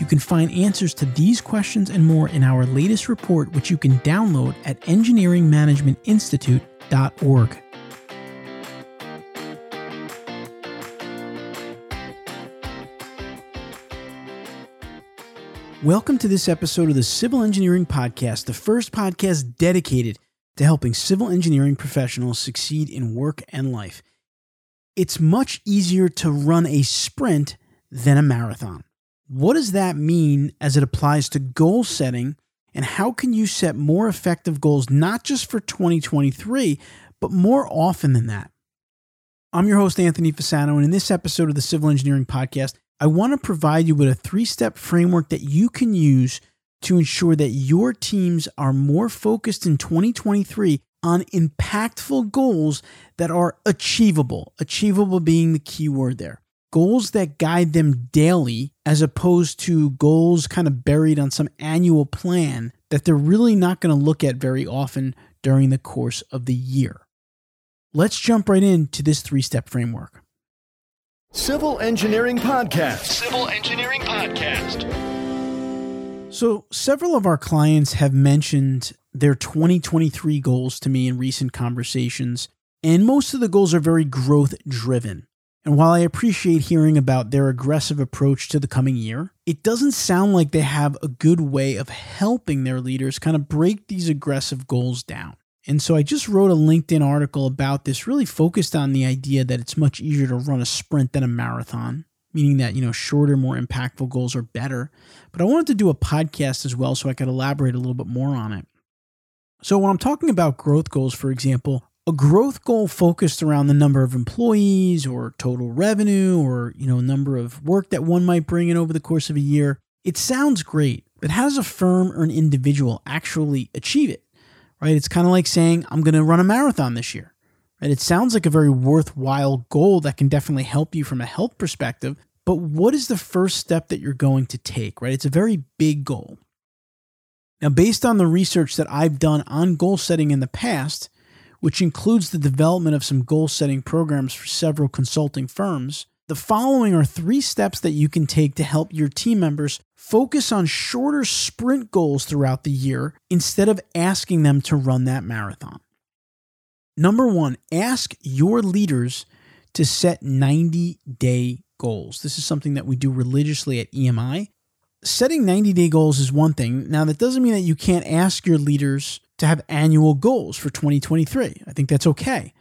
You can find answers to these questions and more in our latest report, which you can download at engineeringmanagementinstitute.org. Welcome to this episode of the Civil Engineering Podcast, the first podcast dedicated to helping civil engineering professionals succeed in work and life. It's much easier to run a sprint than a marathon. What does that mean as it applies to goal setting, and how can you set more effective goals, not just for 2023, but more often than that? I'm your host, Anthony Fasano, and in this episode of the Civil Engineering Podcast, I want to provide you with a three-step framework that you can use to ensure that your teams are more focused in 2023 on impactful goals that are achievable, achievable being the key word there. Goals that guide them daily as opposed to goals kind of buried on some annual plan that they're really not going to look at very often during the course of the year. Let's jump right into this three-step framework. Civil Engineering Podcast. Civil Engineering Podcast. So several of our clients have mentioned their 2023 goals to me in recent conversations, and most of the goals are very growth-driven. And while I appreciate hearing about their aggressive approach to the coming year, it doesn't sound like they have a good way of helping their leaders kind of break these aggressive goals down. And so I just wrote a LinkedIn article about this, really focused on the idea that it's much easier to run a sprint than a marathon, meaning that, shorter, more impactful goals are better. But I wanted to do a podcast as well so I could elaborate a little bit more on it. So when I'm talking about growth goals, for example, a growth goal focused around the number of employees or total revenue or, number of work that one might bring in over the course of a year, it sounds great, but how does a firm or an individual actually achieve it? Right? It's kind of like saying, I'm going to run a marathon this year. Right? It sounds like a very worthwhile goal that can definitely help you from a health perspective, but what is the first step that you're going to take? Right? It's a very big goal. Now, based on the research that I've done on goal setting in the past, which includes the development of some goal-setting programs for several consulting firms, the following are three steps that you can take to help your team members focus on shorter sprint goals throughout the year instead of asking them to run that marathon. Number one, ask your leaders to set 90-day goals. This is something that we do religiously at EMI. Setting 90-day goals is one thing. Now, that doesn't mean that you can't ask your leaders to have annual goals for 2023. I think that's okay.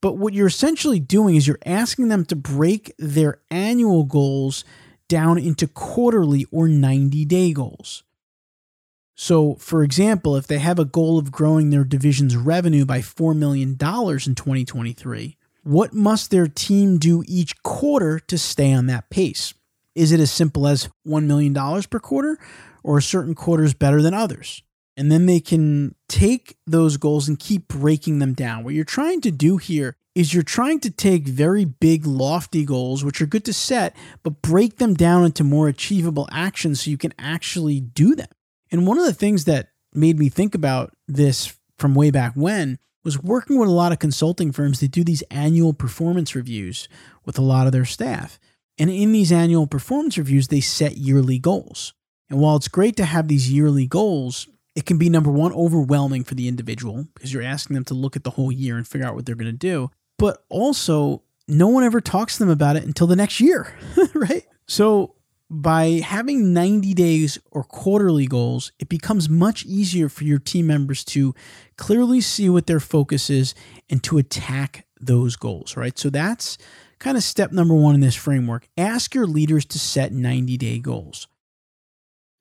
But what you're essentially doing is you're asking them to break their annual goals down into quarterly or 90-day goals. So, for example, if they have a goal of growing their division's revenue by $4 million in 2023, what must their team do each quarter to stay on that pace? Is it as simple as $1 million per quarter, or are certain quarters better than others? And then they can take those goals and keep breaking them down. What you're trying to do here is you're trying to take very big, lofty goals, which are good to set, but break them down into more achievable actions so you can actually do them. And one of the things that made me think about this from way back when was working with a lot of consulting firms that do these annual performance reviews with a lot of their staff. And in these annual performance reviews, they set yearly goals. And while it's great to have these yearly goals, it can be, number one, overwhelming for the individual because you're asking them to look at the whole year and figure out what they're going to do. But also, no one ever talks to them about it until the next year, right? So by having 90 days or quarterly goals, it becomes much easier for your team members to clearly see what their focus is and to attack those goals, right? So that's kind of step number one in this framework. Ask your leaders to set 90-day goals.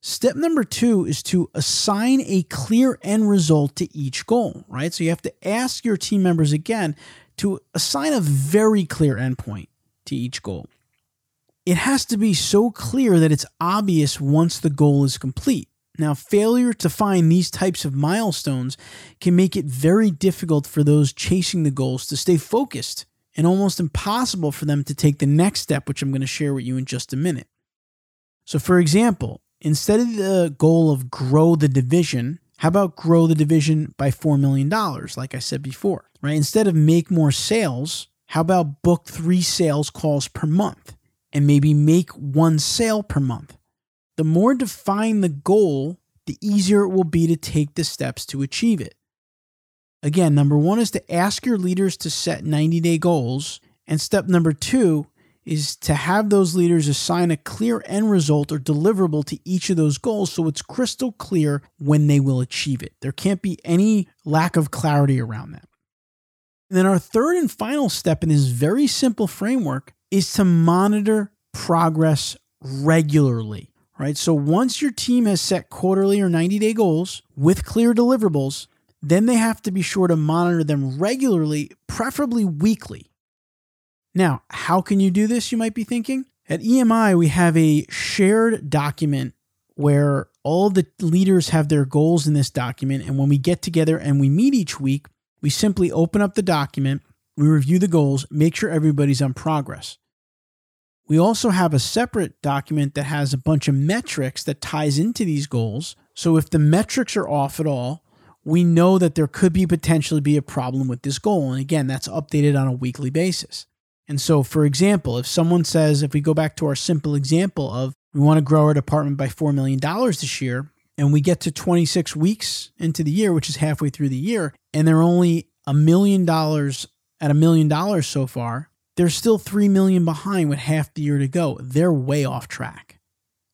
Step number two is to assign a clear end result to each goal, right? So you have to ask your team members again to assign a very clear endpoint to each goal. It has to be so clear that it's obvious once the goal is complete. Now, failure to find these types of milestones can make it very difficult for those chasing the goals to stay focused and almost impossible for them to take the next step, which I'm going to share with you in just a minute. So for example, instead of the goal of grow the division, how about grow the division by $4 million, like I said before, right? Instead of make more sales, how about book 3 sales calls per month and maybe make 1 sale per month? The more defined the goal, the easier it will be to take the steps to achieve it. Again, number 1 is to ask your leaders to set 90-day goals. And step number 2 is to have those leaders assign a clear end result or deliverable to each of those goals so it's crystal clear when they will achieve it. There can't be any lack of clarity around that. And then our third and final step in this very simple framework is to monitor progress regularly. Right? So once your team has set quarterly or 90-day goals with clear deliverables, then they have to be sure to monitor them regularly, preferably weekly. Now, how can you do this, you might be thinking? At EMI, we have a shared document where all the leaders have their goals in this document. And when we get together and we meet each week, we simply open up the document, we review the goals, make sure everybody's on progress. We also have a separate document that has a bunch of metrics that ties into these goals. So if the metrics are off at all, we know that there could be potentially be a problem with this goal. And again, that's updated on a weekly basis. And so, for example, if someone says, if we go back to our simple example of we want to grow our department by $4 million this year, and we get to 26 weeks into the year, which is halfway through the year, and they're only $1 million at $1 million so far, they're still $3 million behind with half the year to go. They're way off track.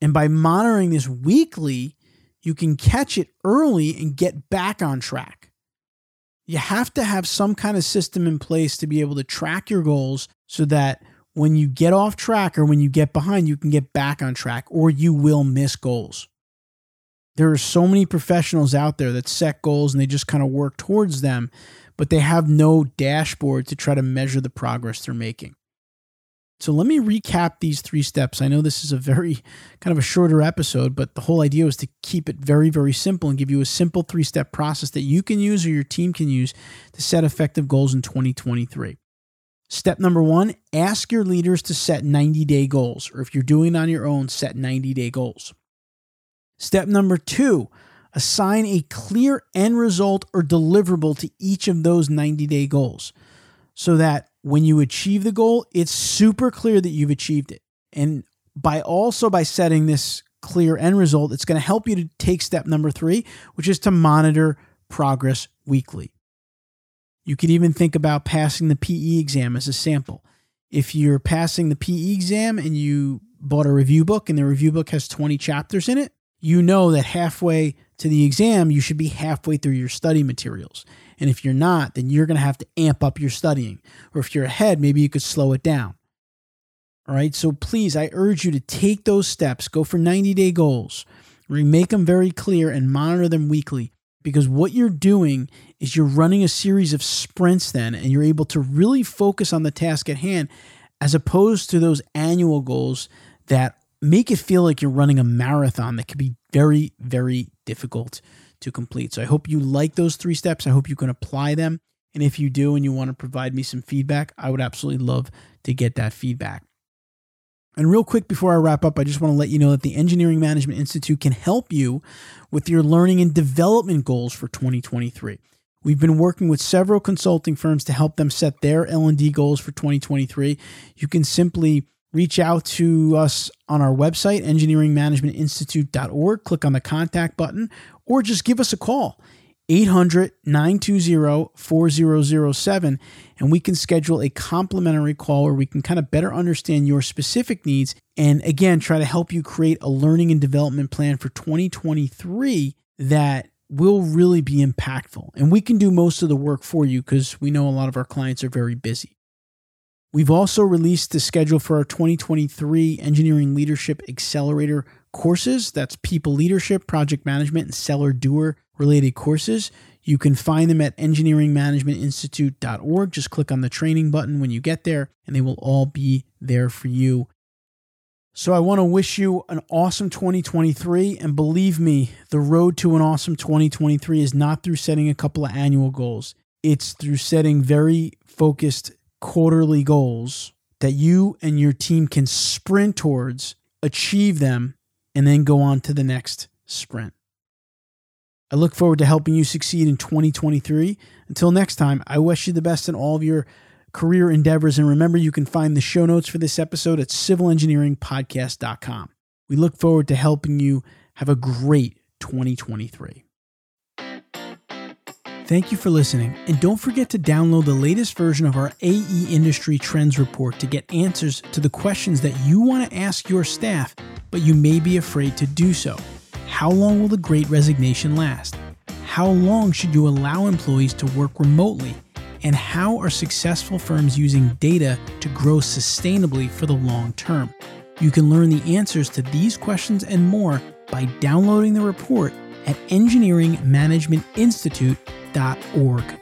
And by monitoring this weekly, you can catch it early and get back on track. You have to have some kind of system in place to be able to track your goals so that when you get off track or when you get behind, you can get back on track or you will miss goals. There are so many professionals out there that set goals and they just kind of work towards them, but they have no dashboard to try to measure the progress they're making. So let me recap these 3 steps. I know this is a very kind of a shorter episode, but the whole idea was to keep it very, very simple and give you a simple 3-step process that you can use or your team can use to set effective goals in 2023. Step number 1, ask your leaders to set 90-day goals, or if you're doing it on your own, set 90-day goals. Step number 2, assign a clear end result or deliverable to each of those 90-day goals so that when you achieve the goal, it's super clear that you've achieved it. And by setting this clear end result, it's going to help you to take step number 3, which is to monitor progress weekly. You could even think about passing the PE exam as a sample. If you're passing the PE exam and you bought a review book and the review book has 20 chapters in it, you know that halfway to the exam, you should be halfway through your study materials. And if you're not, then you're going to have to amp up your studying. Or if you're ahead, maybe you could slow it down. All right, so please, I urge you to take those steps. Go for 90-day goals. Make them very clear and monitor them weekly. Because what you're doing is you're running a series of sprints then, and you're able to really focus on the task at hand as opposed to those annual goals that make it feel like you're running a marathon that could be very, very difficult to complete. So I hope you like those 3 steps. I hope you can apply them. And if you do and you want to provide me some feedback, I would absolutely love to get that feedback. And real quick before I wrap up, I just want to let you know that the Engineering Management Institute can help you with your learning and development goals for 2023. We've been working with several consulting firms to help them set their L&D goals for 2023. You can simply reach out to us on our website, engineeringmanagementinstitute.org, click on the contact button, or just give us a call, 800-920-4007, and we can schedule a complimentary call where we can kind of better understand your specific needs and, again, try to help you create a learning and development plan for 2023 that will really be impactful. And we can do most of the work for you because we know a lot of our clients are very busy. We've also released the schedule for our 2023 Engineering Leadership Accelerator courses. That's people leadership, project management, and seller-doer related courses. You can find them at engineeringmanagementinstitute.org. Just click on the training button when you get there, and they will all be there for you. So I want to wish you an awesome 2023, and believe me, the road to an awesome 2023 is not through setting a couple of annual goals. It's through setting very focused quarterly goals that you and your team can sprint towards, achieve them, and then go on to the next sprint. I look forward to helping you succeed in 2023. Until next time, I wish you the best in all of your career endeavors. And remember, you can find the show notes for this episode at civilengineeringpodcast.com. We look forward to helping you have a great 2023. Thank you for listening. And don't forget to download the latest version of our AE Industry Trends Report to get answers to the questions that you want to ask your staff, but you may be afraid to do so. How long will the Great Resignation last? How long should you allow employees to work remotely? And how are successful firms using data to grow sustainably for the long term? You can learn the answers to these questions and more by downloading the report at engineeringmanagementinstitute.org.